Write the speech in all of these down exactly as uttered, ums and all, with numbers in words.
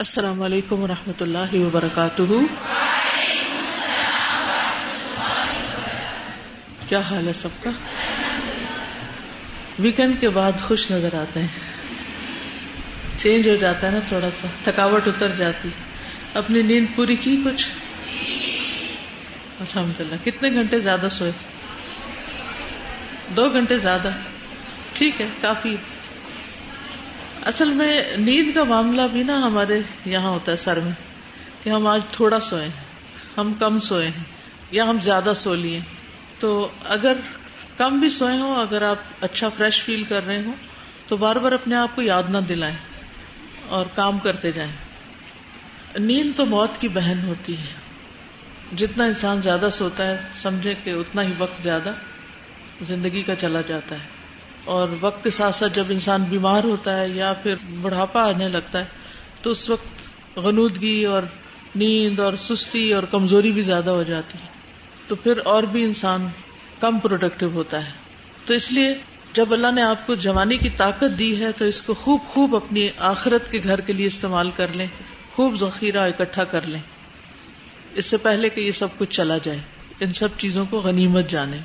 السلام علیکم ورحمۃ اللہ وبرکاتہ, کیا حال ہے سب کا؟ ویکنڈ کے بعد خوش نظر آتے ہیں, چینج ہو جاتا ہے نا, تھوڑا سا تھکاوٹ اتر جاتی. اپنی نیند پوری کی کچھ؟ الحمدللہ. کتنے گھنٹے زیادہ سوئے؟ دو گھنٹے زیادہ, ٹھیک ہے, کافی. اصل میں نیند کا معاملہ بھی نا ہمارے یہاں ہوتا ہے سر میں, کہ ہم آج تھوڑا سوئے, ہم کم سوئے ہیں, یا ہم زیادہ سو لیے. تو اگر کم بھی سوئے ہوں, اگر آپ اچھا فریش فیل کر رہے ہوں, تو بار بار اپنے آپ کو یاد نہ دلائیں اور کام کرتے جائیں. نیند تو موت کی بہن ہوتی ہے. جتنا انسان زیادہ سوتا ہے, سمجھے کہ اتنا ہی وقت زیادہ زندگی کا چلا جاتا ہے. اور وقت کے ساتھ ساتھ جب انسان بیمار ہوتا ہے یا پھر بڑھاپا آنے لگتا ہے, تو اس وقت غنودگی اور نیند اور سستی اور کمزوری بھی زیادہ ہو جاتی ہے. تو پھر اور بھی انسان کم پروڈکٹیو ہوتا ہے. تو اس لیے جب اللہ نے آپ کو جوانی کی طاقت دی ہے, تو اس کو خوب خوب اپنی آخرت کے گھر کے لیے استعمال کر لیں, خوب ذخیرہ اکٹھا کر لیں, اس سے پہلے کہ یہ سب کچھ چلا جائے. ان سب چیزوں کو غنیمت جانیں.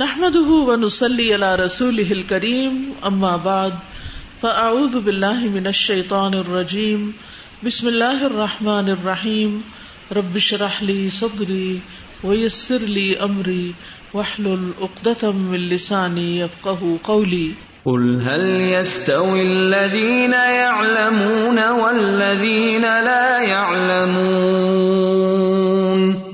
نحمده ونصلي على رسوله الكريم, اما بعد فاعوذ بالله من الشيطان الرجيم, بسم الله الرحمن الرحيم, رب اشرح لي صدري ويسر لي امري واحلل عقدة من لساني يفقهوا قولي. قل هل يستوي الذين يعلمون والذين لا يعلمون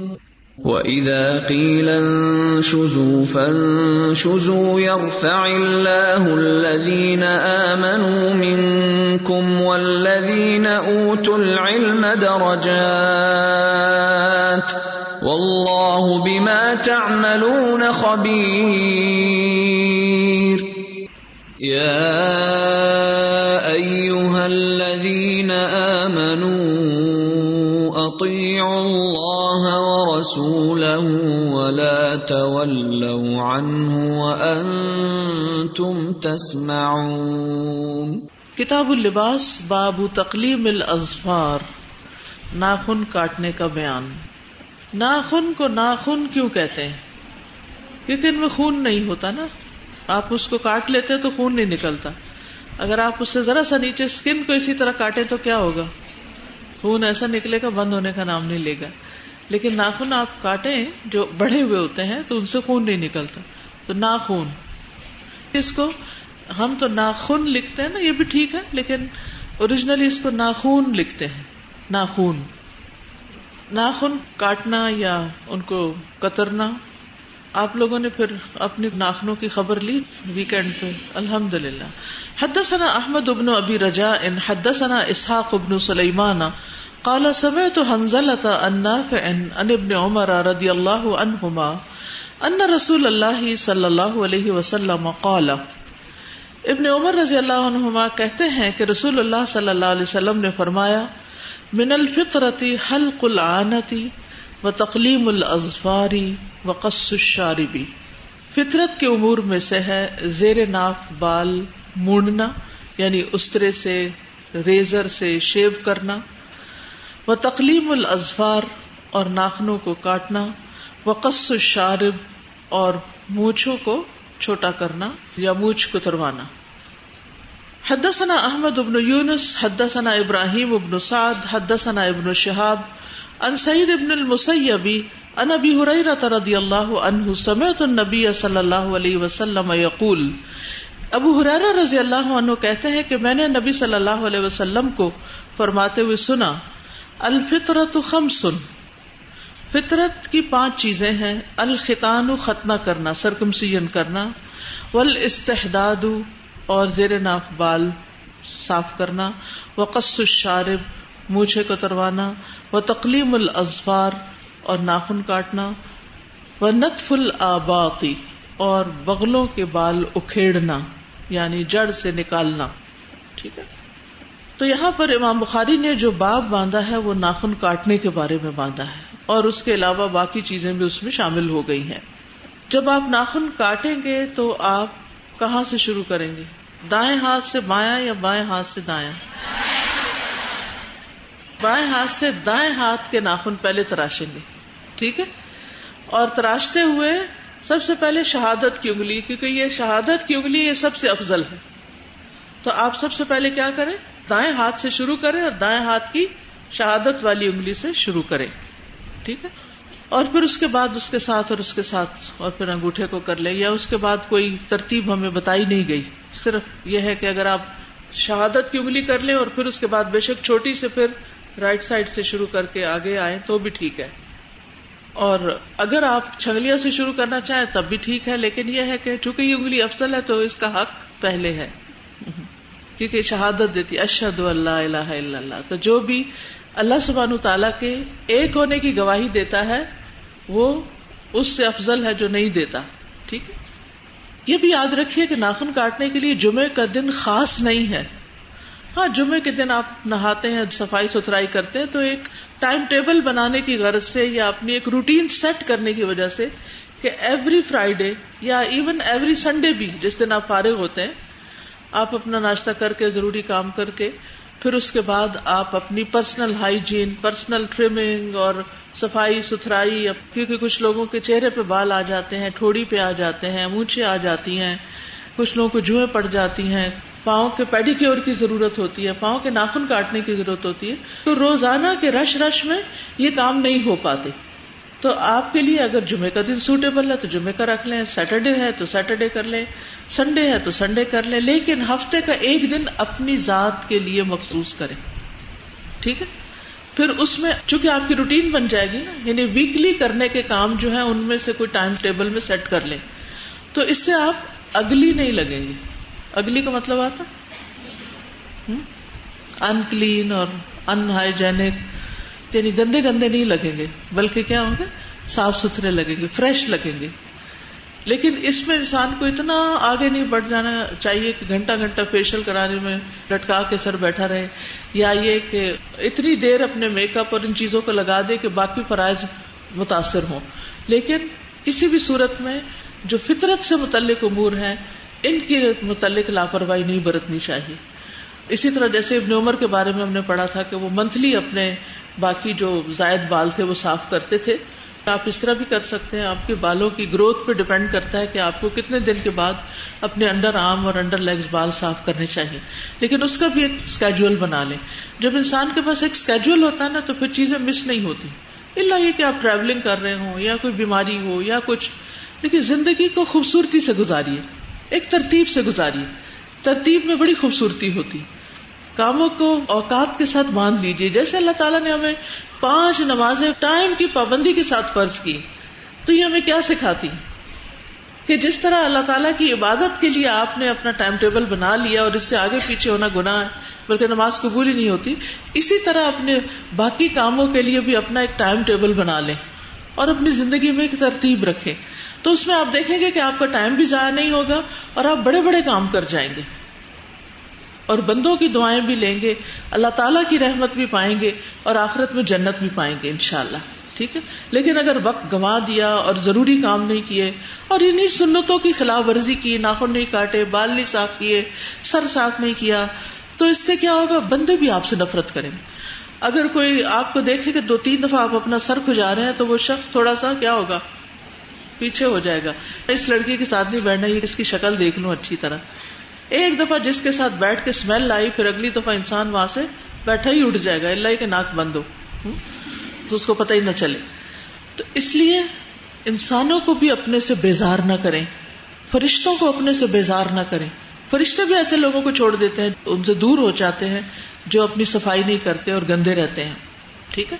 وَإِذَا قِيلَ انشُزُوا فَانشُزُوا يَرْفَعِ اللَّهُ الَّذِينَ آمَنُوا مِنكُمْ وَالَّذِينَ أُوتُوا الْعِلْمَ دَرَجَاتٍ وَاللَّهُ بِمَا تَعْمَلُونَ خَبِيرٌ. يَا أَيُّهَا الَّذِينَ آمَنُوا أَطِيعُوا اللَّهَ رسوله ولا تولوا عنه وأنتم تسمعون. کتاب اللباس, باب تقلیم الاظفار, ناخن کاٹنے کا بیان. ناخن کو ناخن کیوں کہتے ہیں؟ کیونکہ ان میں خون نہیں ہوتا نا. آپ اس کو کاٹ لیتے ہیں تو خون نہیں نکلتا. اگر آپ اس سے ذرا سا نیچے سکن کو اسی طرح کاٹیں تو کیا ہوگا؟ خون ایسا نکلے گا, بند ہونے کا نام نہیں لے گا. لیکن ناخن آپ کاٹیں جو بڑھے ہوئے ہوتے ہیں, تو ان سے خون نہیں نکلتا. تو ناخون, اس کو ہم تو ناخن لکھتے ہیں نا, یہ بھی ٹھیک ہے, لیکن اوریجنلی اس کو ناخون لکھتے ہیں. ناخون, ناخن کاٹنا یا ان کو کترنا. آپ لوگوں نے پھر اپنی ناخنوں کی خبر لی ویکینڈ پہ, الحمدللہ. حدثنا احمد بن ابی رجاء حدثنا اسحاق بن سلیمان قال سمعت حنظلة عن نافع عن ابن عمر رضي الله عنهما ان رسول الله صلى الله عليه وسلم قال. ابن عمر رضی اللہ عنہما کہتے ہیں کہ رسول اللہ صلی اللہ علیہ وسلم نے فرمایا, من الفطرة حلق العانة وتقلیم الاظفار وقص الشارب. فطرت کے امور میں سے ہے زیر ناف بال موڑنا, یعنی استرے سے, ریزر سے شیو کرنا, و تقلیم الاظفار اور ناخنوں کو کاٹنا, وقص الشارب اور مونچھوں کو چھوٹا کرنا یا مونچھ کتروانا. حدثنا احمد بن یونس حدثنا ابراہیم بن سعد حدثنا ابن شہاب عن سعید بن المسیب عن ابی ہریرہ رضی اللہ عنہ سمعت النبی صلی اللہ علیہ وسلم یقول. ابو ہریرہ رضی اللہ عنہ کہتے ہیں کہ میں نے نبی صلی اللہ علیہ وسلم کو فرماتے ہوئے سنا, الفطرۃ خمس, فطرت کی پانچ چیزیں ہیں. الختان, ختنہ کرنا, سرکمسیجن کرنا, والاستحداد اور زیر ناف بال صاف کرنا, وقص الشارب مونچھے کتروانا, وتقلیم الاظفار اور ناخن کاٹنا, ونتف الآباط اور بغلوں کے بال اکھیڑنا یعنی جڑ سے نکالنا. ٹھیک ہے, تو یہاں پر امام بخاری نے جو باب باندھا ہے وہ ناخن کاٹنے کے بارے میں باندھا ہے, اور اس کے علاوہ باقی چیزیں بھی اس میں شامل ہو گئی ہیں. جب آپ ناخن کاٹیں گے تو آپ کہاں سے شروع کریں گے؟ دائیں ہاتھ سے بایاں یا بائیں ہاتھ سے دایاں؟ بائیں ہاتھ سے دائیں ہاتھ کے ناخن پہلے تراشیں گے، ٹھیک ہے، اور تراشتے ہوئے سب سے پہلے شہادت کی انگلی، کیونکہ یہ شہادت کی انگلی یہ سب سے افضل ہے، تو آپ سب سے پہلے کیا کریں، دائیں ہاتھ سے شروع کریں اور دائیں ہاتھ کی شہادت والی انگلی سے شروع کریں، ٹھیک ہے، اور پھر اس کے بعد اس کے ساتھ اور اس کے ساتھ اور پھر انگوٹھے کو کر لیں، یا اس کے بعد کوئی ترتیب ہمیں بتائی نہیں گئی، صرف یہ ہے کہ اگر آپ شہادت کی انگلی کر لیں اور پھر اس کے بعد بے شک چھوٹی سے پھر رائٹ سائڈ سے شروع کر کے آگے آئیں تو بھی ٹھیک ہے، اور اگر آپ چھنگلیوں سے شروع کرنا چاہیں تب بھی ٹھیک ہے، لیکن یہ ہے کہ چونکہ یہ انگلی افضل ہے تو اس کا حق پہلے ہے، کیونکہ شہادت دیتی اشہد اللہ الہ الا اللہ، تو جو بھی اللہ سبحانہ تعالیٰ کے ایک ہونے کی گواہی دیتا ہے وہ اس سے افضل ہے جو نہیں دیتا، ٹھیک ہے۔ یہ بھی یاد رکھیے کہ ناخن کاٹنے کے لیے جمعے کا دن خاص نہیں ہے، ہاں جمعے کے دن آپ نہاتے ہیں، صفائی ستھرائی کرتے ہیں، تو ایک ٹائم ٹیبل بنانے کی غرض سے یا اپنی ایک روٹین سیٹ کرنے کی وجہ سے کہ ایوری فرائیڈے یا ایون ایوری سنڈے بھی جس دن آپ فارغ ہوتے ہیں آپ اپنا ناشتہ کر کے ضروری کام کر کے پھر اس کے بعد آپ اپنی پرسنل ہائیجین، پرسنل ٹریمنگ اور صفائی ستھرائی، کیونکہ کچھ لوگوں کے چہرے پہ بال آ جاتے ہیں، ٹھوڑی پہ آ جاتے ہیں، مونچھیں آ جاتی ہیں، کچھ لوگوں کو جوئیں پڑ جاتی ہیں، پاؤں کے پیڈی کیور کی ضرورت ہوتی ہے، پاؤں کے ناخن کاٹنے کی ضرورت ہوتی ہے، تو روزانہ کے رش رش میں یہ کام نہیں ہو پاتے، تو آپ کے لیے اگر جمعے کا دن سوٹیبل ہے تو جمعے کا رکھ لیں، سیٹرڈے ہے تو سیٹرڈے کر لیں، سنڈے ہے تو سنڈے کر لیں، لیکن ہفتے کا ایک دن اپنی ذات کے لیے مخصوص کریں، ٹھیک ہے، پھر اس میں چونکہ آپ کی روٹین بن جائے گی نا، یعنی ویکلی کرنے کے کام جو ہیں ان میں سے کوئی ٹائم ٹیبل میں سیٹ کر لیں، تو اس سے آپ اگلی نہیں لگیں گے، اگلی کا مطلب آتا ان کلین اور ان ہائیجینک، یعنی گندے گندے نہیں لگیں گے بلکہ کیا ہوں گے، صاف ستھرے لگیں گے، فریش لگیں گے، لیکن اس میں انسان کو اتنا آگے نہیں بڑھ جانا چاہیے کہ گھنٹہ گھنٹہ فیشل کرانے میں لٹکا کے سر بیٹھا رہے، یا یہ کہ اتنی دیر اپنے میک اپ اور ان چیزوں کو لگا دے کہ باقی فرائض متاثر ہوں، لیکن کسی بھی صورت میں جو فطرت سے متعلق امور ہیں ان کے متعلق لاپرواہی نہیں برتنی چاہیے۔ اسی طرح جیسے ابن عمر کے بارے میں ہم نے پڑھا تھا کہ وہ منتھلی اپنے باقی جو زائد بال تھے وہ صاف کرتے تھے، آپ اس طرح بھی کر سکتے ہیں، آپ کے بالوں کی گروتھ پہ ڈیپینڈ کرتا ہے کہ آپ کو کتنے دن کے بعد اپنے انڈر آرم اور انڈر لیگز بال صاف کرنے چاہیے، لیکن اس کا بھی ایک اسکیجول بنا لیں، جب انسان کے پاس ایک اسکیجول ہوتا ہے نا تو پھر چیزیں مس نہیں ہوتی، الا یہ کہ آپ ٹریولنگ کر رہے ہوں یا کوئی بیماری ہو یا کچھ، لیکن زندگی کو خوبصورتی سے گزاریے، ایک ترتیب سے گزاریے، ترتیب میں بڑی خوبصورتی ہوتی، کاموں کو اوقات کے ساتھ باندھ لیجیے، جیسے اللہ تعالیٰ نے ہمیں پانچ نمازیں ٹائم کی پابندی کے ساتھ فرض کی، تو یہ ہمیں کیا سکھاتی کہ جس طرح اللہ تعالیٰ کی عبادت کے لیے آپ نے اپنا ٹائم ٹیبل بنا لیا اور اس سے آگے پیچھے ہونا گناہ ہے بلکہ نماز قبول ہی نہیں ہوتی، اسی طرح اپنے باقی کاموں کے لیے بھی اپنا ایک ٹائم ٹیبل بنا لیں اور اپنی زندگی میں ایک ترتیب رکھیں، تو اس میں آپ دیکھیں گے کہ آپ کا ٹائم بھی ضائع نہیں ہوگا اور آپ بڑے بڑے کام کر جائیں گے اور بندوں کی دعائیں بھی لیں گے، اللہ تعالیٰ کی رحمت بھی پائیں گے اور آخرت میں جنت بھی پائیں گے انشاءاللہ، ٹھیک ہے، لیکن اگر وقت گنوا دیا اور ضروری کام نہیں کیے اور انہیں سنتوں کی خلاف ورزی کی، ناخن نہیں کاٹے، بال نہیں صاف کیے، سر صاف نہیں کیا، تو اس سے کیا ہوگا، بندے بھی آپ سے نفرت کریں گے۔ اگر کوئی آپ کو دیکھے کہ دو تین دفعہ آپ اپنا سر کھجا رہے ہیں تو وہ شخص تھوڑا سا کیا ہوگا، پیچھے ہو جائے گا، اس لڑکی کے ساتھ نہیں بیٹھنا، یہ اس کی شکل دیکھ لوں اچھی طرح، ایک دفعہ جس کے ساتھ بیٹھ کے سمیل آئی پھر اگلی دفعہ انسان وہاں سے بیٹھا ہی اٹھ جائے گا، اللہ کے ناک بند ہو تو اس کو پتہ ہی نہ چلے، تو اس لیے انسانوں کو بھی اپنے سے بیزار نہ کریں، فرشتوں کو اپنے سے بیزار نہ کریں، فرشتے بھی ایسے لوگوں کو چھوڑ دیتے ہیں، ان سے دور ہو جاتے ہیں جو اپنی صفائی نہیں کرتے اور گندے رہتے ہیں، ٹھیک ہے۔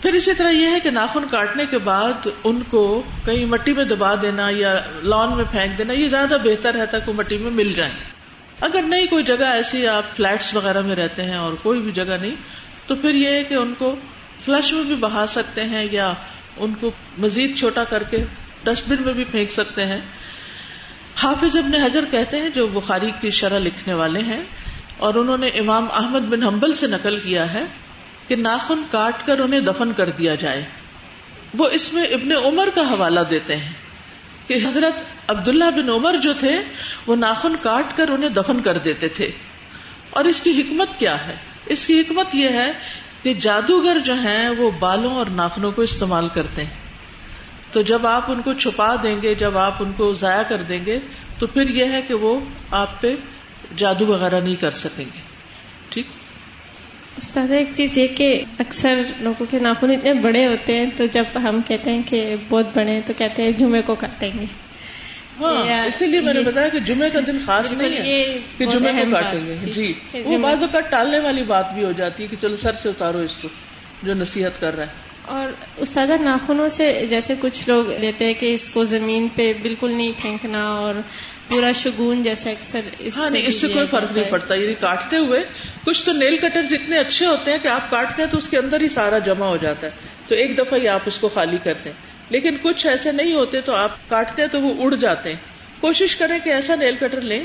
پھر اسی طرح یہ ہے کہ ناخن کاٹنے کے بعد ان کو کہیں مٹی میں دبا دینا یا لان میں پھینک دینا یہ زیادہ بہتر ہے تاکہ مٹی میں مل جائیں، اگر نہیں کوئی جگہ ایسی، آپ فلیٹس وغیرہ میں رہتے ہیں اور کوئی بھی جگہ نہیں، تو پھر یہ ہے کہ ان کو فلش میں بھی بہا سکتے ہیں یا ان کو مزید چھوٹا کر کے ڈسٹ بن میں بھی پھینک سکتے ہیں۔ حافظ ابن حجر کہتے ہیں جو بخاری کی شرح لکھنے والے ہیں اور انہوں نے امام احمد بن حنبل سے نقل کیا ہے کہ ناخن کاٹ کر انہیں دفن کر دیا جائے، وہ اس میں ابن عمر کا حوالہ دیتے ہیں کہ حضرت عبداللہ بن عمر جو تھے وہ ناخن کاٹ کر انہیں دفن کر دیتے تھے، اور اس کی حکمت کیا ہے، اس کی حکمت یہ ہے کہ جادوگر جو ہیں وہ بالوں اور ناخنوں کو استعمال کرتے ہیں. تو جب آپ ان کو چھپا دیں گے، جب آپ ان کو ضائع کر دیں گے، تو پھر یہ ہے کہ وہ آپ پہ جادو وغیرہ نہیں کر سکیں گے. ٹھیک استاد، ایک چیز یہ کہ اکثر لوگوں کے ناخن اتنے بڑے ہوتے ہیں، تو جب ہم کہتے ہیں کہ بہت بڑے ہیں تو کہتے ہیں جمعے کو کاٹیں گے. ہاں، اسی لیے میں نے بتایا کہ جمعے کا دن خاص نہیں ہے کہ جمعے کو کاٹیں گے. جی، وہ بعض اوقات ٹالنے والی بات بھی ہو جاتی ہے کہ چلو سر سے اتارو اس کو، جو نصیحت کر رہا ہے. اور استاد، ناخنوں سے جیسے کچھ لوگ لیتے ہیں کہ اس کو زمین پہ بالکل نہیں پھینکنا، اور پورا شگون جیسے اکثر اس ہاں نہیں اس سے کوئی فرق نہیں پڑتا. یعنی کاٹتے ہوئے کچھ تو نیل کٹرز اتنے اچھے ہوتے ہیں کہ آپ کاٹتے ہیں تو اس کے اندر ہی سارا جمع ہو جاتا ہے، تو ایک دفعہ ہی آپ اس کو خالی کرتے ہیں. لیکن کچھ ایسے نہیں ہوتے، تو آپ کاٹتے ہیں تو وہ اڑ جاتے ہیں. کوشش کریں کہ ایسا نیل کٹر لیں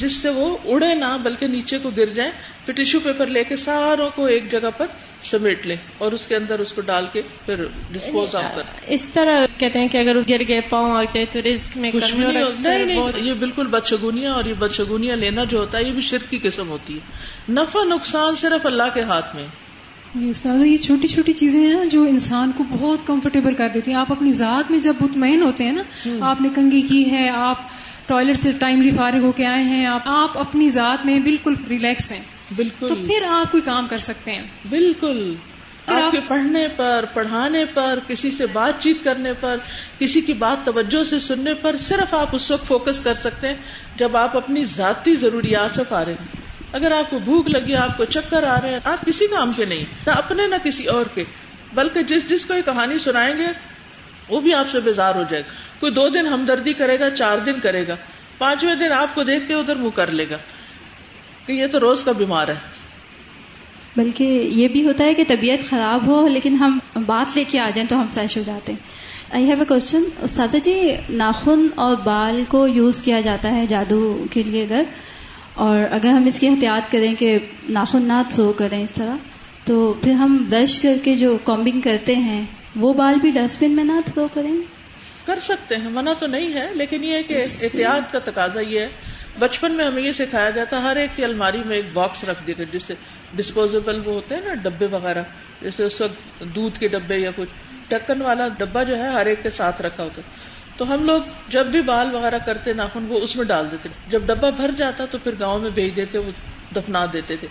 جس سے وہ اڑے نہ، بلکہ نیچے کو گر جائیں. پھر ٹیشو پیپر لے کے ساروں کو ایک جگہ پر سمیٹ لیں اور اس کے اندر اس کو ڈال کے پھر ڈسپوز آف کریں. اس طرح کہتے ہیں کہ اگر گر گئے، پاؤں آگ جائے تو رزق میں کمی ہو جائے. یہ بالکل بدشگونیاں، اور یہ بدشگونیاں لینا جو ہوتا ہے یہ بھی شرک کی قسم ہوتی ہے. نفع نقصان صرف اللہ کے ہاتھ میں. جی استاد، یہ چھوٹی چھوٹی چیزیں ہیں نا جو انسان کو بہت کمفرٹیبل کر دیتی ہیں. آپ اپنی ذات میں جب مطمئن ہوتے ہیں نا، آپ نے کنگھی کی ہے، آپ ٹوائلٹ سے ٹائملی فارغ ہو کے آئے ہیں، آپ اپنی ذات میں بالکل ریلیکس ہیں، بالکل، تو پھر آپ کوئی کام کر سکتے ہیں. بالکل، آپ کے پڑھنے پر، پڑھانے پر، کسی سے بات چیت کرنے پر، کسی کی بات توجہ سے سننے پر صرف آپ اس وقت فوکس کر سکتے ہیں جب آپ اپنی ذاتی ضروریات سے فارغ ہیں. اگر آپ کو بھوک لگی، آپ کو چکر آ رہے ہیں، آپ کسی کام کے نہیں، نہ اپنے نہ کسی اور کے، بلکہ جس جس کو یہ کہانی سنائیں گے وہ بھی آپ سے بیزار ہو جائے گا. کوئی دو دن ہمدردی کرے گا، چار دن کرے گا، پانچویں دن آپ کو دیکھ کے ادھر منہ کر لے گا کہ یہ تو روز کا بیمار ہے. بلکہ یہ بھی ہوتا ہے کہ طبیعت خراب ہو لیکن ہم بات لے کے آ جائیں تو ہم فریش ہو جاتے ہیں. آئی ہیو اے کوشچن استاد جی، ناخن اور بال کو یوز کیا جاتا ہے جادو کے لیے، اگر اور اگر ہم اس کی احتیاط کریں کہ ناخن نہ سو کریں اس طرح، تو پھر ہم برش کر کے جو کومبنگ کرتے ہیں وہ بال بھی ڈسٹ بن میں نہ تھرو کریں. کر سکتے ہیں، منع تو نہیں ہے، لیکن یہ کہ احتیاط کا تقاضا یہ ہے. بچپن میں ہمیں یہ سکھایا گیا تھا ہر ایک کی الماری میں ایک باکس رکھ دیا جس سے ڈسپوزیبل وہ ہوتے ہیں نا ڈبے وغیرہ، جیسے اس وقت دودھ کے ڈبے یا کچھ ڈھکن والا ڈبہ جو ہے ہر ایک کے ساتھ رکھا ہوتا. تو ہم لوگ جب بھی بال وغیرہ کرتے ناخن وہ اس میں ڈال دیتے، جب ڈبہ بھر جاتا تو پھر گاؤں میں بھیج دیتے، وہ دفنا دیتے تھے.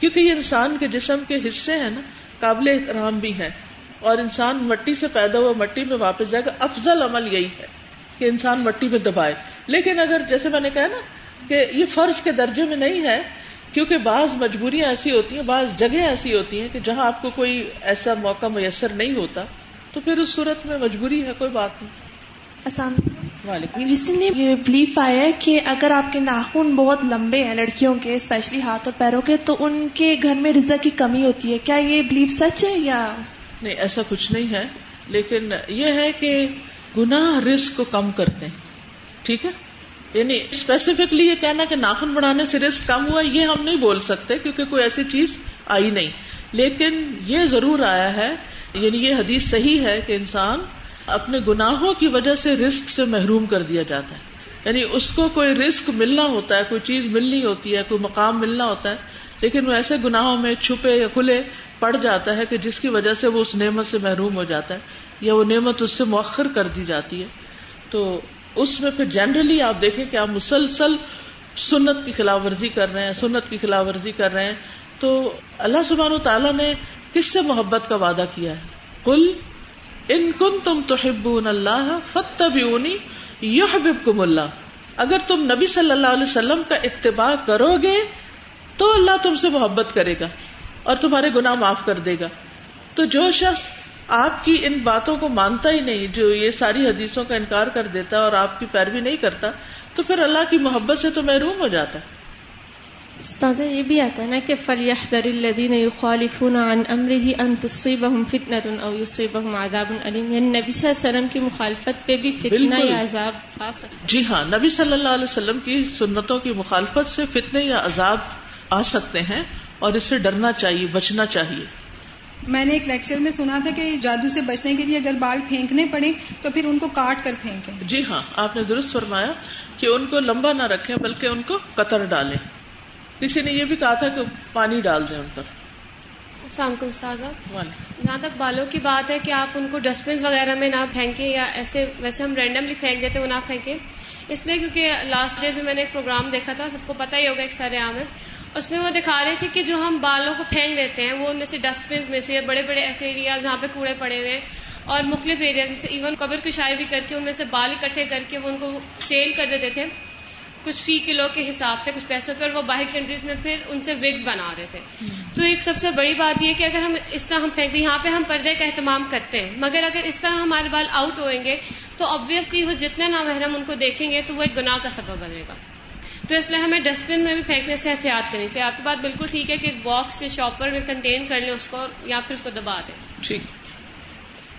کیونکہ یہ انسان کے جسم کے حصے ہیں نا، قابل احترام بھی ہیں، اور انسان مٹی سے پیدا ہوا مٹی میں واپس جائے گا. افضل عمل یہی ہے کہ انسان مٹی میں دبائے. لیکن اگر جیسے میں نے کہا نا کہ یہ فرض کے درجے میں نہیں ہے، کیونکہ بعض مجبوریاں ایسی ہوتی ہیں، بعض جگہیں ایسی ہوتی ہیں کہ جہاں آپ کو کوئی ایسا موقع میسر نہیں ہوتا، تو پھر اس صورت میں مجبوری ہے، کوئی بات نہیں. السلام علیکم. ریسنٹلی یہ بلیف آیا ہے کہ اگر آپ کے ناخن بہت لمبے ہیں لڑکیوں کے، اسپیشلی ہاتھ اور پیروں کے، تو ان کے گھر میں رزق کی کمی ہوتی ہے. کیا یہ بلیف سچ ہے یا نہیں؟ ایسا کچھ نہیں ہے، لیکن یہ ہے کہ گناہ رزق کو کم کرتے ہیں. ٹھیک ہے، یعنی اسپیسیفکلی یہ کہنا کہ ناخن بڑھانے سے رزق کم ہوا، یہ ہم نہیں بول سکتے کیونکہ کوئی ایسی چیز آئی نہیں. لیکن یہ ضرور آیا ہے، یعنی یہ حدیث صحیح ہے کہ انسان اپنے گناہوں کی وجہ سے رزق سے محروم کر دیا جاتا ہے. یعنی اس کو کوئی رزق ملنا ہوتا ہے، کوئی چیز ملنی ہوتی ہے، کوئی مقام ملنا ہوتا ہے، لیکن وہ ایسے گناہوں میں چھپے یا کھلے پڑ جاتا ہے کہ جس کی وجہ سے وہ اس نعمت سے محروم ہو جاتا ہے، یا وہ نعمت اس سے مؤخر کر دی جاتی ہے. تو اس میں پھر جنرلی آپ دیکھیں کہ آپ مسلسل سنت کی خلاف ورزی کر رہے ہیں، سنت کی خلاف ورزی کر رہے ہیں. تو اللہ سبحانہ و تعالیٰ نے کس سے محبت کا وعدہ کیا ہے؟ قل ان کنتم تحبون اللہ فاتبعونی یحببکم اللہ. اگر تم نبی صلی اللہ علیہ وسلم کا اتباع کرو گے تو اللہ تم سے محبت کرے گا اور تمہارے گناہ معاف کر دے گا. تو جو شخص آپ کی ان باتوں کو مانتا ہی نہیں، جو یہ ساری حدیثوں کا انکار کر دیتا اور آپ کی پیروی نہیں کرتا، تو پھر اللہ کی محبت سے تو محروم ہو جاتا ہے. استاذہ، یہ بھی آتا ہے نا کہ فَلْيَحْذَرِ الَّذِينَ يُخَالِفُونَ عَنْ أَمْرِهِ أَن تُصِيبَهُمْ فِتْنَةٌ أَوْ يُصِيبَهُمْ عَذَابٌ أَلِيمٌ. یعنی نبی صلی اللہ علیہ وسلم کی مخالفت پہ بھی فتنہ یا عذاب آ سکتا ہے. جی ہاں، نبی صلی اللہ علیہ وسلم کی سنتوں کی مخالفت سے فتنے یا عذاب آ سکتے ہیں، اور اس سے ڈرنا چاہیے، بچنا چاہیے. میں نے ایک لیکچر میں سنا تھا کہ جادو سے بچنے کے لیے اگر بال پھینکنے پڑے تو پھر ان کو کاٹ کر پھینکیں. جی ہاں، آپ نے درست فرمایا کہ ان کو لمبا نہ رکھیں بلکہ ان کو قطر ڈالیں. کسی نے یہ بھی کہا تھا کہ پانی ڈال دیں ان پر. السلام علیکم استاذہ. جہاں تک بالوں کی بات ہے کہ آپ ان کو ڈسٹ بنس وغیرہ میں نہ پھینکیں یا ایسے ویسے ہم رینڈملی پھینک دیتے ہیں وہ نہ پھینکیں, اس لیے کیونکہ لاسٹ ڈیز میں میں نے ایک پروگرام دیکھا تھا, سب کو پتہ ہی ہوگا ایک سارے عام ہے, اس میں وہ دکھا رہے تھے کہ جو ہم بالوں کو پھینک دیتے ہیں وہ ان میں سے ڈسٹ بنس میں سے بڑے بڑے ایسے ایریاز جہاں پہ کوڑے پڑے ہوئے ہیں اور مختلف ایریاز میں سے ایون قبر کی شاعری بھی کر کے ان میں سے بال اکٹھے کر کے وہ ان کو سیل کر دیتے تھے کچھ فی کلو کے حساب سے, کچھ پیسوں پر, وہ باہر کنٹریز میں پھر ان سے وگز بنا رہے تھے. تو ایک سب سے بڑی بات یہ کہ اگر ہم اس طرح ہم پھینک دیں, یہاں پہ ہم پردے کا اہتمام کرتے ہیں مگر اگر اس طرح ہمارے بال آؤٹ ہوئیں گے تو آبویسلی وہ جتنے نامحرم ان کو دیکھیں گے تو وہ ایک گناہ کا سبب بنے گا. تو اس لیے ہمیں ڈسٹ بن میں بھی پھینکنے سے احتیاط کرنی چاہیے. آپ کی بات بالکل ٹھیک ہے کہ ایک باکس سے شاپر میں کنٹین کر لیں اس کو یا پھر اس کو دبا دیں. ٹھیک.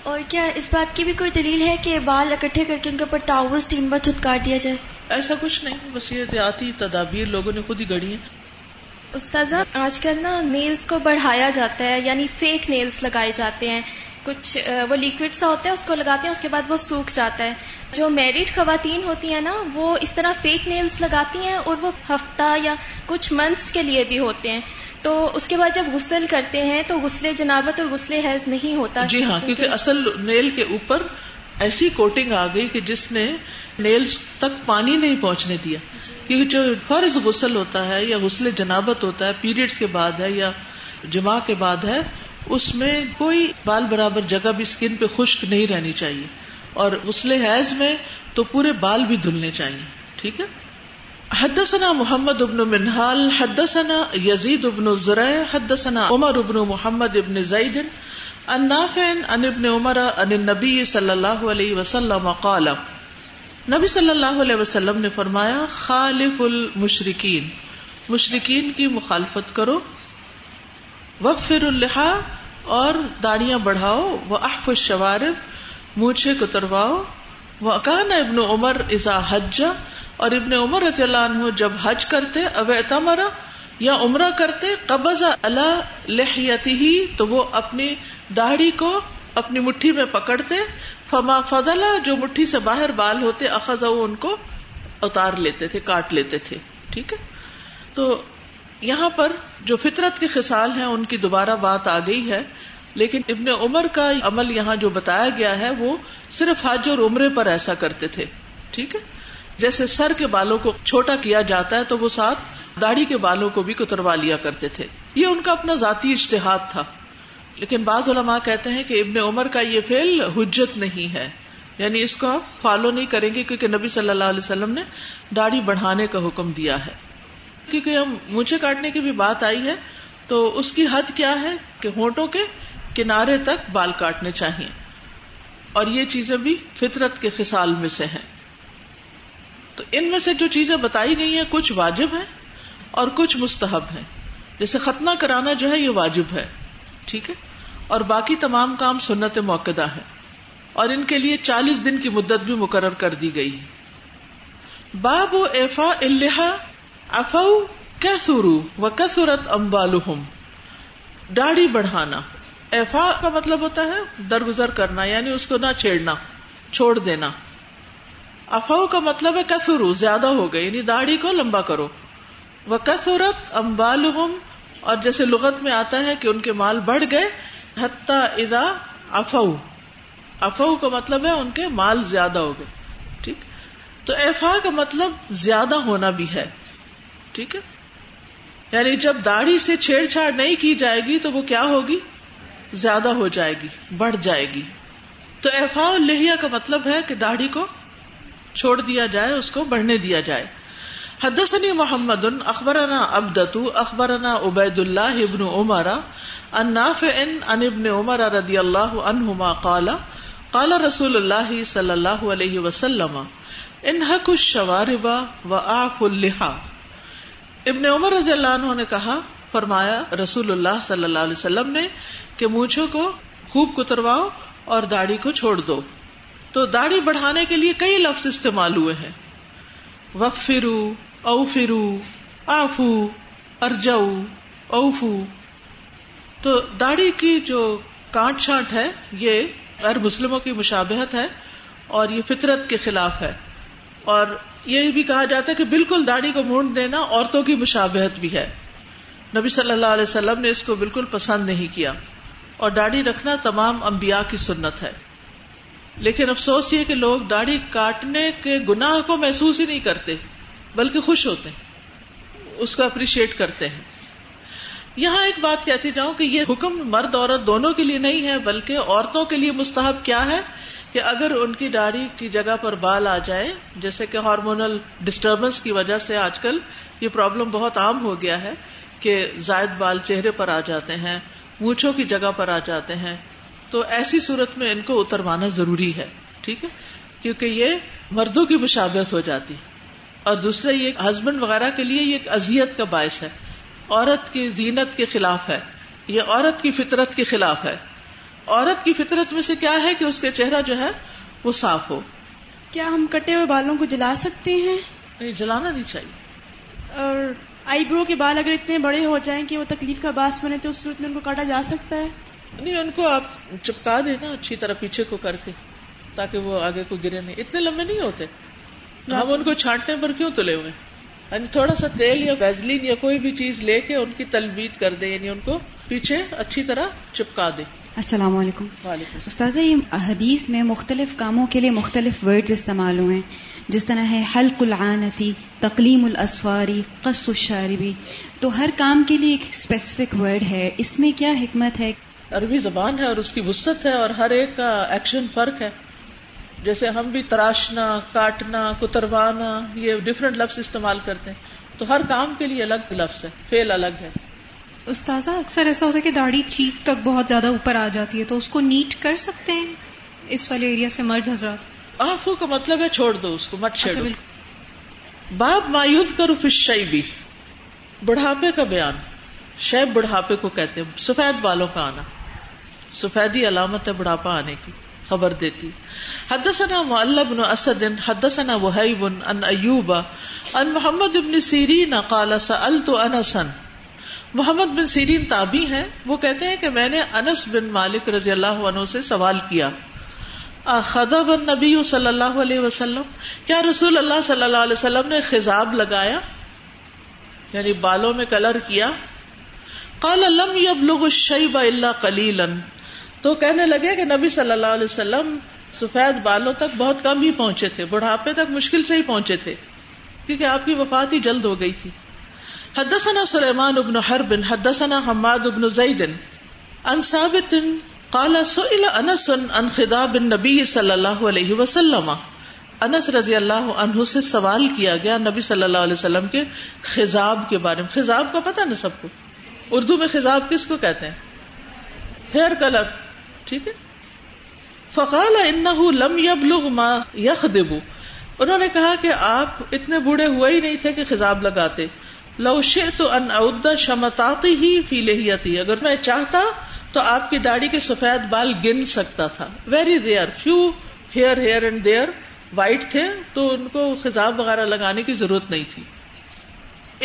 اور کیا اس بات کی بھی کوئی دلیل ہے کہ بال اکٹھے کر کے ان کے اوپر تعوض تین بار چھٹکار دیا جائے؟ ایسا کچھ نہیں, بس یہ احتیاطی تدابیر لوگوں نے خود ہی گھڑی ہیں. استاذہ آج کل نا نیلز کو بڑھایا جاتا ہے, یعنی فیک نیلز لگائے جاتے ہیں, کچھ وہ لیکوڈ سا ہوتا ہے اس کو لگاتے ہیں, اس کے بعد وہ سوکھ جاتا ہے. جو میریڈ خواتین ہوتی ہیں نا وہ اس طرح فیک نیلز لگاتی ہیں اور وہ ہفتہ یا کچھ منتھس کے لیے بھی ہوتے ہیں, تو اس کے بعد جب غسل کرتے ہیں تو غسل جنابت اور غسل حیض نہیں ہوتا. جی ہاں, کیونکہ اصل نیل کے اوپر ایسی کوٹنگ آ گئی کہ جس نے نیلز تک پانی نہیں پہنچنے دیا. کیونکہ جو فرض غسل ہوتا ہے یا غسل جنابت ہوتا ہے, پیریڈز کے بعد ہے یا جماع کے بعد ہے, اس میں کوئی بال برابر جگہ بھی سکن پہ خشک نہیں رہنی چاہیے, اور غسل حیض میں تو پورے بال بھی دھلنے چاہیے. ٹھیک ہے. حدثنا محمد ابن منہال, حدثنا یزید ابن زرع, حدثنا عمر ابن محمد ابن زید عن نافع عن ابن عمر عن النبی صلی اللہ علیہ وسلم قال, نبی صلی اللہ علیہ وسلم نے فرمایا, خالف المشرکین, مشرکین کی مخالفت کرو, وفر اللحا, اور داڑیاں بڑھاؤ, واحف الشوارب, مونچھیں کترواؤ, وکان ابن عمر اذا حج, اور ابن عمر رضی اللہ عنہ جب حج کرتے, او اعتمر یا عمرہ کرتے, قبض علی لحیتہ, تو وہ اپنی داڑھی کو اپنی مٹھی میں پکڑتے, فما فضل, جو مٹھی سے باہر بال ہوتے, اخذہ, ان کو اتار لیتے تھے, کاٹ لیتے تھے. ٹھیک ہے. تو یہاں پر جو فطرت کے خصال ہیں ان کی دوبارہ بات آ گئی ہے, لیکن ابن عمر کا عمل یہاں جو بتایا گیا ہے وہ صرف حج اور عمرے پر ایسا کرتے تھے. ٹھیک ہے. جیسے سر کے بالوں کو چھوٹا کیا جاتا ہے تو وہ ساتھ داڑھی کے بالوں کو بھی کتروا لیا کرتے تھے. یہ ان کا اپنا ذاتی اجتہاد تھا. لیکن بعض علماء کہتے ہیں کہ ابن عمر کا یہ فعل حجت نہیں ہے, یعنی اس کو آپ فالو نہیں کریں گے, کیونکہ نبی صلی اللہ علیہ وسلم نے داڑھی بڑھانے کا حکم دیا ہے. کیونکہ ہم مونچھیں کاٹنے کی بھی بات آئی ہے تو اس کی حد کیا ہے کہ ہونٹوں کے کنارے تک بال کاٹنے چاہیے, اور یہ چیزیں بھی فطرت کے خصال میں سے ہیں. تو ان میں سے جو چیزیں بتائی گئی ہیں کچھ واجب ہیں اور کچھ مستحب ہیں. جیسے ختنہ کرانا جو ہے یہ واجب ہے, ٹھیک ہے, اور باقی تمام کام سنت موقدہ ہے, اور ان کے لیے چالیس دن کی مدت بھی مقرر کر دی گئی. باب اعفاء اللحا عفوا کثروا وکثرت اموالہم, داڑھی بڑھانا. اعفاء کا مطلب ہوتا ہے درگزر کرنا, یعنی اس کو نہ چھیڑنا, چھوڑ دینا. عفوا کا مطلب ہے کثروا, زیادہ ہو گئے, یعنی داڑھی کو لمبا کرو. وکثرت اموالہم, اور جیسے لغت میں آتا ہے کہ ان کے مال بڑھ گئے. حتی اذا عفو, عفو کا مطلب ہے ان کے مال زیادہ ہو گئے. ٹھیک. تو اعفاء کا مطلب زیادہ ہونا بھی ہے. ٹھیک ہے, یعنی جب داڑھی سے چھیڑ چھاڑ نہیں کی جائے گی تو وہ کیا ہوگی, زیادہ ہو جائے گی, بڑھ جائے گی. تو اعفاء اللحیہ کا مطلب ہے کہ داڑھی کو چھوڑ دیا جائے, اس کو بڑھنے دیا جائے. حدثني محمد اخبرنا عبدۃ اخبرنا عبید اللہ ابن عمر عن نافع عن ابن عمر رضی اللہ عنہما قال قال رسول اللہ صلی اللہ علیہ وسلم, انحکوا الشوارب واعفوا اللحا. ابن عمر رضی اللہ عنہ نے کہا, فرمایا رسول اللہ صلی اللہ علیہ وسلم نے کہ مونچھوں کو خوب کترواؤ اور داڑھی کو چھوڑ دو. تو داڑھی بڑھانے کے لیے کئی لفظ استعمال ہوئے ہیں, وفرو, اوفرو, آفو, ارجو, اوفو. تو داڑھی کی جو کانٹ چھانٹ ہے یہ غیر مسلموں کی مشابہت ہے اور یہ فطرت کے خلاف ہے, اور یہ بھی کہا جاتا ہے کہ بالکل داڑھی کو مونڈ دینا عورتوں کی مشابہت بھی ہے. نبی صلی اللہ علیہ وسلم نے اس کو بالکل پسند نہیں کیا، اور داڑھی رکھنا تمام انبیاء کی سنت ہے، لیکن افسوس یہ کہ لوگ داڑھی کاٹنے کے گناہ کو محسوس ہی نہیں کرتے، بلکہ خوش ہوتے ہیں، اس کو اپریشیٹ کرتے ہیں۔ یہاں ایک بات کہتی جاؤں کہ یہ حکم مرد عورت دونوں کے لیے نہیں ہے، بلکہ عورتوں کے لیے مستحب کیا ہے کہ اگر ان کی داڑھی کی جگہ پر بال آ جائے، جیسے کہ ہارمونل ڈسٹربنس کی وجہ سے آج کل یہ پرابلم بہت عام ہو گیا ہے کہ زائد بال چہرے پر آ جاتے ہیں، مونچھوں کی جگہ پر آ جاتے ہیں، تو ایسی صورت میں ان کو اتروانا ضروری ہے، ٹھیک ہے، کیونکہ یہ مردوں کی مشابہت ہو جاتی، اور دوسرا یہ ہسبینڈ وغیرہ کے لیے یہ ایک اذیت کا باعث ہے، عورت کی زینت کے خلاف ہے، یہ عورت کی فطرت کے خلاف ہے۔ عورت کی فطرت میں سے کیا ہے کہ اس کا چہرہ جو ہے وہ صاف ہو۔ کیا ہم کٹے ہوئے بالوں کو جلا سکتے ہیں؟ نہیں، جلانا نہیں چاہیے۔ اور آئی برو کے بال اگر اتنے بڑے ہو جائیں کہ وہ تکلیف کا باعث بنے تو اس صورت میں ان کو کاٹا جا سکتا ہے؟ نہیں، ان کو آپ چپکا دیں نا اچھی طرح پیچھے کو کر کے، تاکہ وہ آگے کو گرے نہیں، اتنے لمبے نہیں ہوتے، ہم ان کو چھانٹنے پر کیوں تلے ہوئے، یعنی تھوڑا سا تیل یا ویزلین یا کوئی بھی چیز لے کے ان کی تلبید کر دیں، یعنی ان کو پیچھے اچھی طرح چپکا دیں۔ السلام علیکم استاذہ، یہ حدیث میں مختلف کاموں کے لیے مختلف ورڈز استعمال ہوئے ہیں، جس طرح ہے حلق العانتی، تقلیم الاسواری، قص الشاربی، تو ہر کام کے لیے ایک اسپیسیفک ورڈ ہے، اس میں کیا حکمت ہے؟ عربی زبان ہے اور اس کی وسعت ہے، اور ہر ایک کا ایکشن فرق ہے، جیسے ہم بھی تراشنا، کاٹنا، کتروانا، یہ ڈفرینٹ لفظ استعمال کرتے ہیں، تو ہر کام کے لیے الگ لفظ ہے، فعل الگ ہے۔ استاذہ، اکثر ایسا ہوتا ہے کہ داڑھی چیک تک بہت زیادہ اوپر آ جاتی ہے، تو اس کو نیٹ کر سکتے ہیں اس والے ایریا سے مرد حضرات؟ آفو کا مطلب ہے چھوڑ دو، اس کو مت چھیڑو۔ باب ما یذکر فی الشیب، بڑھاپے کا بیان۔ شیب بڑھاپے کو کہتے ہیں، سفید بالوں کا آنا، سفیدی علامت ہے، بڑھاپا آنے کی خبر دیتی۔ حدثنا معل بن اسد حدثنا وہیب عن ایوب عن محمد بن سیرین قال سألت انسا، محمد بن سیرین تابعی ہیں، وہ کہتے ہیں کہ میں نے انس بن مالک رضی اللہ عنہ سے سوال کیا، خضب النبی صلی اللہ علیہ وسلم، کیا رسول اللہ صلی اللہ علیہ وسلم نے خضاب لگایا، یعنی بالوں میں کلر کیا؟ قال لم يبلغ الشیب الا قلیلا، تو کہنے لگے کہ نبی صلی اللہ علیہ وسلم سفید بالوں تک بہت کم ہی پہنچے تھے، بڑھاپے تک مشکل سے ہی پہنچے تھے، کیونکہ آپ کی وفات ہی جلد ہو گئی تھی۔ حدثنا سلیمان بن حرب حدثنا حماد بن زید عن ثابت قال سئل انس عن خضاب النبی صلی اللہ علیہ وسلم، انس رضی اللہ عنہ سے سوال کیا گیا نبی صلی اللہ علیہ وسلم کے خضاب کے بارے میں۔ خضاب کا پتہ نا سب کو، اردو میں خضاب کس کو کہتے ہیں؟ ہیئر کلر، ٹھیک ہے۔ فقال انه لم يبلغ ما يخضب، انہوں نے کہا کہ آپ اتنے بوڑھے ہوئے ہی نہیں تھے کہ خضاب لگاتے۔ لو شئت ان اعد شمطاطه في لحيته، اگر میں چاہتا تو آپ کی داڑھی کے سفید بال گن سکتا تھا، very rare, few hair here and there white تھے، تو ان کو خضاب وغیرہ لگانے کی ضرورت نہیں تھی۔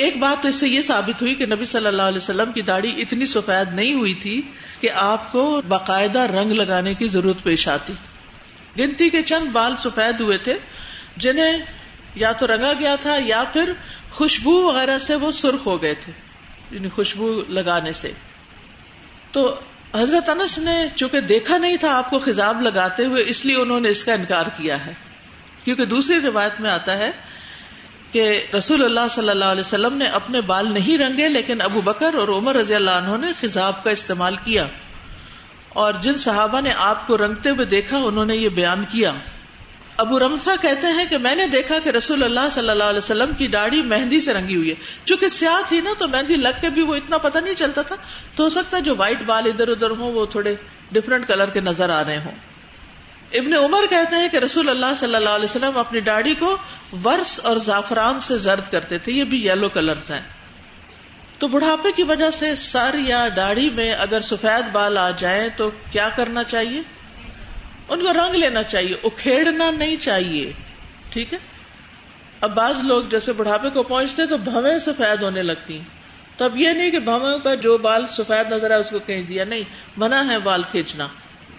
ایک بات تو اس سے یہ ثابت ہوئی کہ نبی صلی اللہ علیہ وسلم کی داڑھی اتنی سفید نہیں ہوئی تھی کہ آپ کو باقاعدہ رنگ لگانے کی ضرورت پیش آتی۔ گنتی کے چند بال سفید ہوئے تھے جنہیں یا تو رنگا گیا تھا یا پھر خوشبو وغیرہ سے وہ سرخ ہو گئے تھے، یعنی خوشبو لگانے سے۔ تو حضرت انس نے چونکہ دیکھا نہیں تھا آپ کو خضاب لگاتے ہوئے، اس لیے انہوں نے اس کا انکار کیا ہے، کیونکہ دوسری روایت میں آتا ہے کہ رسول اللہ صلی اللہ علیہ وسلم نے اپنے بال نہیں رنگے، لیکن ابو بکر اور عمر رضی اللہ عنہ نے خضاب کا استعمال کیا، اور جن صحابہ نے آپ کو رنگتے ہوئے دیکھا انہوں نے یہ بیان کیا۔ ابو رمثہ کہتے ہیں کہ میں نے دیکھا کہ رسول اللہ صلی اللہ علیہ وسلم کی داڑھی مہندی سے رنگی ہوئی ہے، چونکہ سیاہ تھی نا تو مہندی لگ کے بھی وہ اتنا پتہ نہیں چلتا تھا، تو ہو سکتا ہے جو وائٹ بال ادھر ادھر ہوں وہ تھوڑے ڈفرنٹ کلر کے نظر آ رہے ہوں۔ ابن عمر کہتے ہیں کہ رسول اللہ صلی اللہ علیہ وسلم اپنی داڑھی کو ورس اور زعفران سے زرد کرتے تھے، یہ بھی یلو کلرز ہیں۔ تو بڑھاپے کی وجہ سے سر یا داڑھی میں اگر سفید بال آ جائیں تو کیا کرنا چاہیے؟ ان کو رنگ لینا چاہیے، اکھیڑنا نہیں چاہیے، ٹھیک ہے۔ اب بعض لوگ جیسے بڑھاپے کو پہنچتے تو بھویں سفید ہونے لگتی، تو اب یہ نہیں کہ بھووں کا جو بال سفید نظر آئے اس کو کھینچ دیا، نہیں، منع ہے بال کھینچنا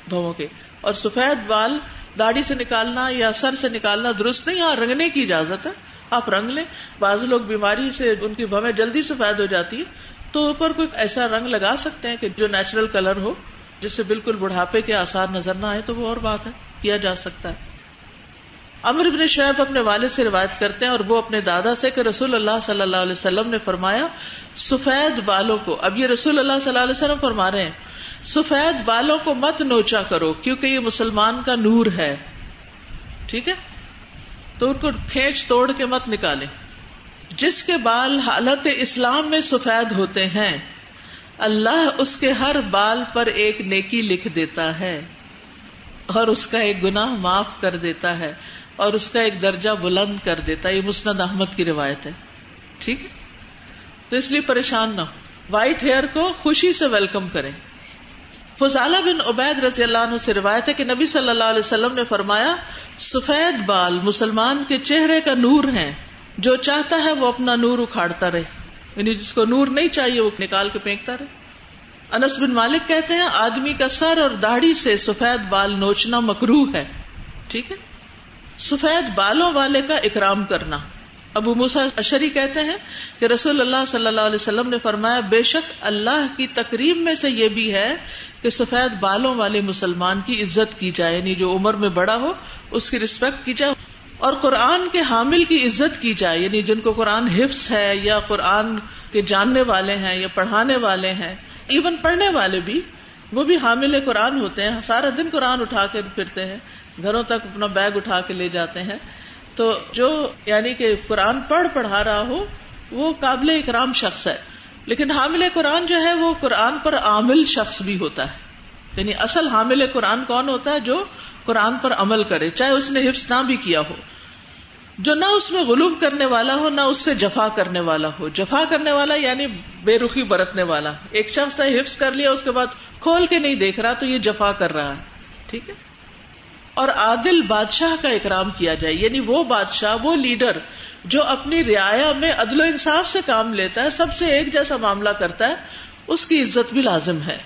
بھووں کے، اور سفید بال داڑھی سے نکالنا یا سر سے نکالنا درست نہیں، یہاں رنگنے کی اجازت ہے، آپ رنگ لیں۔ بعض لوگ بیماری سے ان کی بھویں جلدی سفید ہو جاتی ہے، تو اوپر کوئی ایسا رنگ لگا سکتے ہیں کہ جو نیچرل کلر ہو جس سے بالکل بڑھاپے کے آثار نظر نہ آئے، تو وہ اور بات ہے، کیا جا سکتا ہے۔ عمرو بن شعیب اپنے والد سے روایت کرتے ہیں اور وہ اپنے دادا سے کہ رسول اللہ صلی اللہ علیہ وسلم نے فرمایا سفید بالوں کو، اب یہ رسول اللہ صلی اللہ علیہ وسلم فرما رہے ہیں، سفید بالوں کو مت نوچا کرو کیونکہ یہ مسلمان کا نور ہے، ٹھیک ہے، تو ان کو کھینچ توڑ کے مت نکالیں۔ جس کے بال حالت اسلام میں سفید ہوتے ہیں اللہ اس کے ہر بال پر ایک نیکی لکھ دیتا ہے اور اس کا ایک گناہ معاف کر دیتا ہے اور اس کا ایک درجہ بلند کر دیتا ہے۔ یہ مسند احمد کی روایت ہے، ٹھیک ہے، تو اس لیے پریشان نہ ہو۔ وائٹ ہیئر کو خوشی سے ویلکم کریں۔ فضالہ بن عبید رضی اللہ عنہ سے روایت ہے کہ نبی صلی اللہ علیہ وسلم نے فرمایا سفید بال مسلمان کے چہرے کا نور ہیں، جو چاہتا ہے وہ اپنا نور اکھاڑتا رہے، یعنی جس کو نور نہیں چاہیے وہ نکال کے پھینکتا رہے۔ انس بن مالک کہتے ہیں آدمی کا سر اور داڑھی سے سفید بال نوچنا مکروہ ہے، ٹھیک ہے، سفید بالوں والے کا اکرام کرنا۔ ابو موسیٰ اشعری کہتے ہیں کہ رسول اللہ صلی اللہ علیہ وسلم نے فرمایا بے شک اللہ کی تکریم میں سے یہ بھی ہے کہ سفید بالوں والے مسلمان کی عزت کی جائے، یعنی جو عمر میں بڑا ہو اس کی رسپیکٹ کی جائے، اور قرآن کے حامل کی عزت کی جائے، یعنی جن کو قرآن حفظ ہے یا قرآن کے جاننے والے ہیں یا پڑھانے والے ہیں، ایون پڑھنے والے بھی، وہ بھی حامل قرآن ہوتے ہیں، سارا دن قرآن اٹھا کے پھرتے ہیں، گھروں تک اپنا بیگ اٹھا کے لے جاتے ہیں، تو جو یعنی کہ قرآن پڑھ پڑھا رہا ہو وہ قابل اکرام شخص ہے۔ لیکن حامل قرآن جو ہے وہ قرآن پر عامل شخص بھی ہوتا ہے، یعنی اصل حامل قرآن کون ہوتا ہے؟ جو قرآن پر عمل کرے، چاہے اس نے حفظ نہ بھی کیا ہو، جو نہ اس میں غلوب کرنے والا ہو نہ اس سے جفا کرنے والا ہو۔ جفا کرنے والا یعنی بے رخی برتنے والا۔ ایک شخص ہے حفظ کر لیا، اس کے بعد کھول کے نہیں دیکھ رہا، تو یہ جفا کر رہا ہے، ٹھیک ہے۔ اور عادل بادشاہ کا اکرام کیا جائے، یعنی وہ بادشاہ، وہ لیڈر جو اپنی رعایا میں عدل و انصاف سے کام لیتا ہے، سب سے ایک جیسا معاملہ کرتا ہے، اس کی عزت بھی لازم ہے۔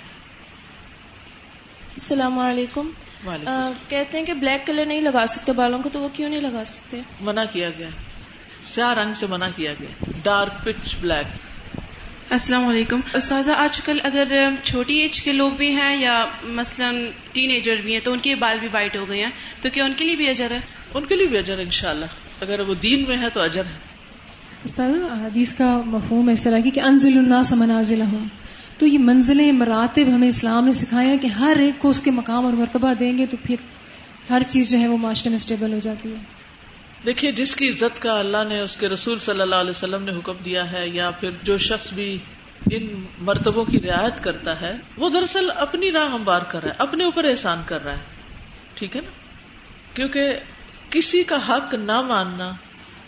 السلام علیکم۔ آ, کہتے ہیں کہ بلیک کلر نہیں لگا سکتے بالوں کو، تو وہ کیوں نہیں لگا سکتے؟ منع کیا گیا، سیاہ رنگ سے منع کیا گیا، ڈارک پچ بلیک۔ السلام علیکم استاذہ، آج کل اگر چھوٹی ایج کے لوگ بھی ہیں یا مثلا ٹین ایجر بھی ہیں تو ان کے بال بھی وائٹ ہو گئے ہیں، تو کیا ان کے لیے بھی اجر ہے؟ ان کے لیے بھی اجر ہے انشاءاللہ، اگر وہ دین میں ہے تو اجر ہے۔ استاذہ حدیث کا مفہوم اس طرح کی کہ انزل الناس منازلہم، تو یہ منزلیں مراتب ہمیں اسلام نے سکھایا کہ ہر ایک کو اس کے مقام اور مرتبہ دیں گے تو پھر ہر چیز جو ہے وہ معاشرے میں اسٹیبل ہو جاتی ہے۔ دیکھیے جس کی عزت کا اللہ نے، اس کے رسول صلی اللہ علیہ وسلم نے حکم دیا ہے، یا پھر جو شخص بھی ان مرتبوں کی رعایت کرتا ہے وہ دراصل اپنی راہ ہموار کر رہا ہے، اپنے اوپر احسان کر رہا ہے، ٹھیک ہے نا، کیونکہ کسی کا حق نہ ماننا،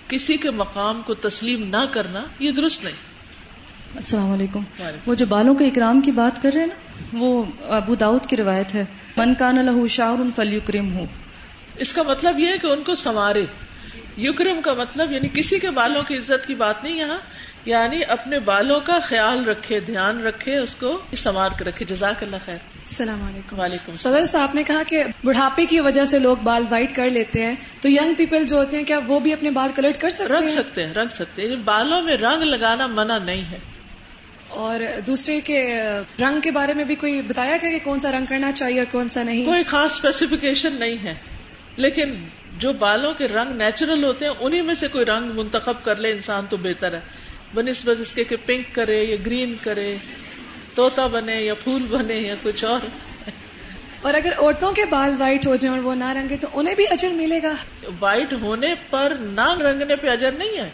کسی کے مقام کو تسلیم نہ کرنا، یہ درست نہیں۔ السلام علیکم۔ وہ جو بالوں کے اکرام کی بات کر رہے ہیں نا، وہ ابو داؤد کی روایت ہے من کان لہ شعر فلیکرمہ، اس کا مطلب یہ ہے کہ ان کو سنوارے۔ یکرم کا مطلب یعنی کسی کے بالوں کی عزت کی بات نہیں یہاں، یعنی اپنے بالوں کا خیال رکھے، دھیان رکھے، اس کو سنوار کے رکھے۔ جزاک اللہ خیر۔ السلام علیکم۔ وعلیکم۔ صدر صاحب نے کہا کہ بڑھاپے کی وجہ سے لوگ بال وائٹ کر لیتے ہیں، تو ینگ پیپل جو ہوتے ہیں کیا وہ بھی اپنے بال کلر کر سکتے ہیں؟ رنگ سکتے ہیں، رنگ سکتے ہیں، بالوں میں رنگ لگانا منع نہیں ہے۔ اور دوسرے کے رنگ کے بارے میں بھی کوئی بتایا گیا کہ کون سا رنگ کرنا چاہیے اور کون سا نہیں؟ کوئی خاص اسپیسیفکیشن نہیں ہے، لیکن جو بالوں کے رنگ نیچرل ہوتے ہیں انہی میں سے کوئی رنگ منتخب کر لے انسان تو بہتر ہے، بنسبت اس کے کہ پنک کرے یا گرین کرے، طوطا بنے یا پھول بنے یا کچھ اور۔ اور اگر عورتوں کے بال وائٹ ہو جائیں اور وہ نہ رنگے تو انہیں بھی اجر ملے گا؟ وائٹ ہونے پر نہ رنگنے پہ اجر نہیں ہے،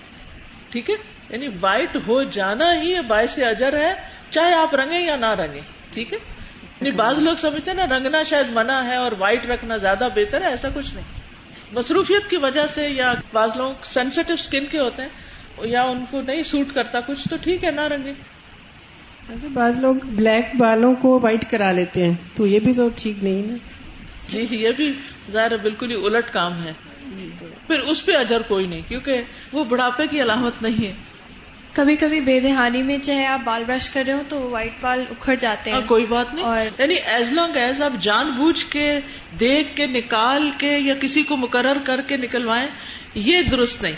ٹھیک ہے، یعنی وائٹ ہو جانا ہی باعث اجر ہے، چاہے آپ رنگیں یا نہ رنگیں، ٹھیک ہے۔ یعنی بعض لوگ سمجھتے ہیں نا رنگنا شاید منع ہے اور وائٹ رکھنا زیادہ بہتر ہے، ایسا کچھ نہیں۔ مصروفیت کی وجہ سے یا بعض لوگ سینسیٹیو اسکن کے ہوتے ہیں یا ان کو نہیں سوٹ کرتا کچھ، تو ٹھیک ہے نہ رنگیں۔ ایسے بعض لوگ بلیک بالوں کو وائٹ کرا لیتے ہیں، تو یہ بھی تو ٹھیک نہیں نا؟ جی یہ بھی ظاہر بالکل ہی الٹ کام ہے، پھر اس پہ اجر کوئی نہیں، کیونکہ وہ بڑھاپے کی علامت نہیں ہے۔ کبھی کبھی بے دہانی میں چاہے آپ بال برش کر رہے ہو تو وائٹ بال اکھڑ جاتے ہیں، کوئی بات نہیں، یعنی ایز لانگ ایز آپ جان بوجھ کے دیکھ کے نکال کے یا کسی کو مقرر کر کے نکلوائیں یہ درست نہیں،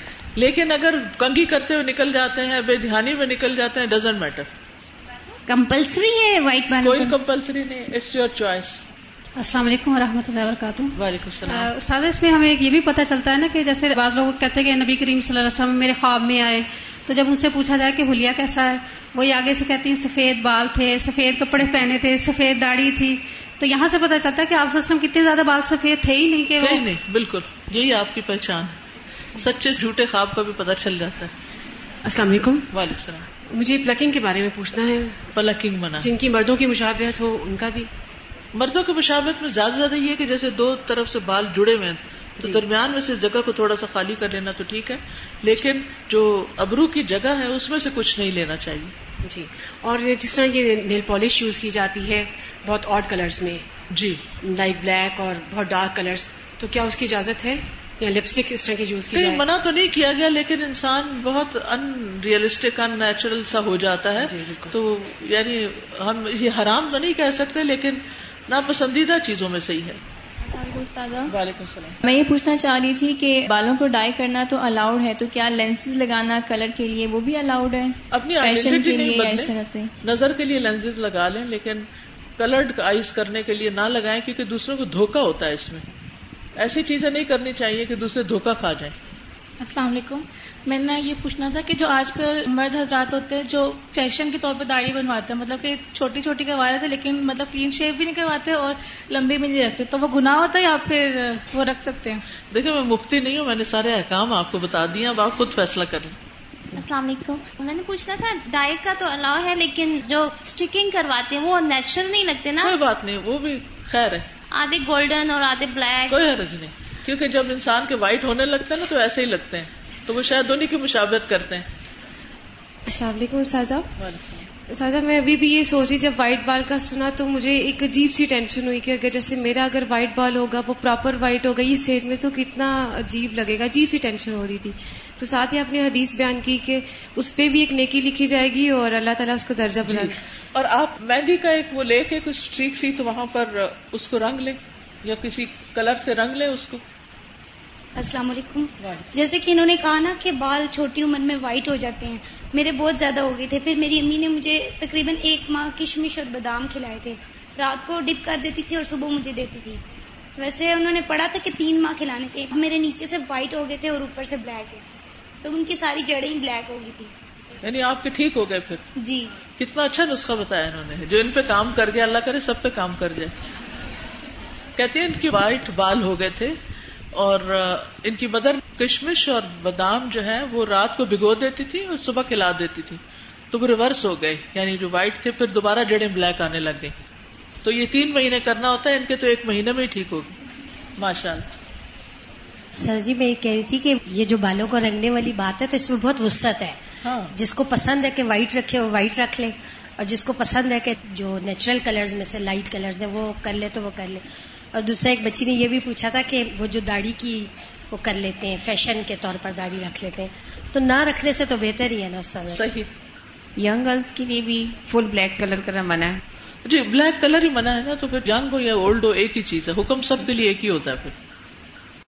لیکن اگر کنگھی کرتے ہوئے نکل جاتے ہیں، بے دہانی میں نکل جاتے ہیں، ڈزنٹ میٹر۔ کمپلسری ہے وائٹ والوں کوئی کمپلسری نہیں, اٹس یور چوائس. السلام علیکم ورحمۃ اللہ وبرکاتہ. وعلیکم السلام. استاد اس میں ہمیں یہ بھی پتہ چلتا ہے نا کہ جیسے بعض لوگ کہتے ہیں کہ نبی کریم صلی اللہ علیہ وسلم میرے خواب میں آئے, تو جب ان سے پوچھا جائے کہ حلیہ کیسا ہے, وہی آگے سے کہتی ہیں سفید بال تھے, سفید کپڑے پہنے تھے, سفید داڑھی تھی. تو یہاں سے پتہ چلتا ہے کہ آپ وسلم کتنے زیادہ بال سفید تھے ہی نہیں کہ وہ نہیں. بالکل یہی آپ کی پہچان, سچے جھوٹے خواب کا بھی پتہ چل جاتا ہے. السلام علیکم. وعلیکم السلام. مجھے پلکنگ کے بارے میں پوچھنا ہے. پلکنگ بنا جن کی مردوں کی مشابہت ہو ان کا بھی. مردوں کی مشابہت میں زیادہ زیادہ یہ کہ جیسے دو طرف سے بال جڑے ہوئے ہیں تو درمیان میں سے جگہ کو تھوڑا سا خالی کر لینا تو ٹھیک ہے, لیکن جو ابرو کی جگہ ہے اس میں سے کچھ نہیں لینا چاہیے. جی. اور جس طرح یہ نیل پالش یوز کی جاتی ہے بہت آڈ کلرز میں, جی لائٹ بلیک اور بہت ڈارک کلرز, تو کیا اس کی اجازت ہے؟ یا لپسٹک اس طرح کی یوز کی جائے؟ منع تو نہیں کیا گیا, لیکن انسان بہت ان ریئلسٹک ان نیچرل سا ہو جاتا ہے. جی, تو یعنی ہم یہ حرام تو نہیں کہہ سکتے, لیکن ناپسندیدہ چیزوں میں سے ہی ہے. وعلیکم السلام. میں یہ پوچھنا چاہ رہی تھی کہ بالوں کو ڈائی کرنا تو الاؤڈ ہے, تو کیا لینسز لگانا کلر کے لیے وہ بھی الاؤڈ ہے؟ اپنی آئیڈینٹی کے لیے اس طرح سے نظر کے لیے لینسز لگا لیں, لیکن کلرڈ آئیز کرنے کے لیے نہ لگائیں, کیونکہ دوسروں کو دھوکہ ہوتا ہے اس میں. ایسی چیزیں نہیں کرنی چاہیے کہ دوسرے دھوکہ کھا جائیں. السلام علیکم. میں نے یہ پوچھنا تھا کہ جو آج کل مرد حضرات ہوتے ہیں جو فیشن کے طور پہ داڑھی بنواتے ہیں, مطلب کہ چھوٹی چھوٹی کروا رہے تھے, لیکن مطلب کلین شیپ بھی نہیں کرواتے اور لمبی بھی نہیں رکھتے, تو وہ گناہ ہوتا ہے یا پھر وہ رکھ سکتے ہیں؟ دیکھیں میں مفتی نہیں ہوں, میں نے سارے احکام آپ کو بتا دیے, اب آپ خود فیصلہ کر لیں. السلام علیکم. میں نے پوچھنا تھا ڈائی کا تو الاؤ ہے, لیکن جو اسٹکنگ کرواتے ہیں وہ نیچرل نہیں لگتے نا؟ کوئی بات نہیں, وہ بھی خیر ہے. آدھے گولڈن اور آدھے بلیک کوئی حرج نہیں, کیونکہ جب انسان کے وائٹ ہونے لگتا ہے نا تو ایسے ہی لگتے ہیں, تو وہ شاید دونوں کی مشابہت کرتے ہیں. السلام علیکم سازا. سازا میں ابھی بھی یہ سوچی, جب وائٹ بال کا سنا تو مجھے ایک عجیب سی ٹینشن ہوئی کہ اگر جیسے میرا اگر وائٹ بال ہوگا وہ پراپر وائٹ ہوگا یہ سیج میں تو کتنا عجیب لگے گا, عجیب سی ٹینشن ہو رہی تھی. تو ساتھ ہی آپ نے حدیث بیان کی کہ اس پہ بھی ایک نیکی لکھی جائے گی اور اللہ تعالیٰ اس کو درجہ بلائے. اور آپ مہندی کا ایک وہ لے کے کچھ اسٹریک سی تو وہاں پر اس کو رنگ لیں یا کسی کلر سے رنگ لیں اس کو. السلام علیکم. جیسے کہ انہوں نے کہا نا کہ بال چھوٹی عمر میں وائٹ ہو جاتے ہیں, میرے بہت زیادہ ہو گئے تھے, پھر میری امی نے مجھے تقریباً ایک ماہ کشمش اور بادام کھلائے تھے, رات کو ڈپ کر دیتی تھی اور صبح مجھے دیتی تھی. ویسے انہوں نے پڑھا تھا کہ تین ماہ کھلانے چاہیے, میرے نیچے سے وائٹ ہو گئے تھے اور اوپر سے بلیک ہے, تو ان کی ساری جڑیں ہی بلیک ہو گئی تھی. یعنی آپ کے ٹھیک ہو گئے پھر؟ جی. کتنا اچھا نسخہ بتایا انہوں نے, جو ان پہ کام کر گیا اللہ کرے سب پہ کام کر جائے. کہتے ہیں ان کے وائٹ بال ہو گئے تھے اور ان کی مدر کشمش اور بادام جو ہے وہ رات کو بھگو دیتی تھی اور صبح کھلا دیتی تھی, تو وہ ریورس ہو گئے, یعنی جو وائٹ تھے پھر دوبارہ جڑیں بلیک آنے لگ گئی. تو یہ تین مہینے کرنا ہوتا ہے, ان کے تو ایک مہینے میں ہی ٹھیک ہوگی ماشاء اللہ. سر جی میں یہ کہہ رہی تھی کہ یہ جو بالوں کو رنگنے والی بات ہے تو اس میں بہت وسعت ہے, جس کو پسند ہے کہ وائٹ رکھے وہ وائٹ رکھ لے, اور جس کو پسند ہے کہ جو نیچرل کلرز میں سے لائٹ کلرز ہیں وہ کر لے تو وہ کر لے. اور دوسرا ایک بچی نے یہ بھی پوچھا تھا کہ وہ جو داڑھی کی وہ کر لیتے ہیں فیشن کے طور پر داڑھی رکھ لیتے ہیں, تو نہ رکھنے سے تو بہتر ہی ہے نا استاد؟ صحیح. ینگ گرلز کے لیے بھی فل بلیک کلر کرنا منع ہے؟ جی بلیک کلر ہی منع ہے نا, تو پھر ینگ ہو یا اولڈ ہو ایک ہی چیز ہے, حکم سب کے لیے ایک ہی ہوتا ہے. پھر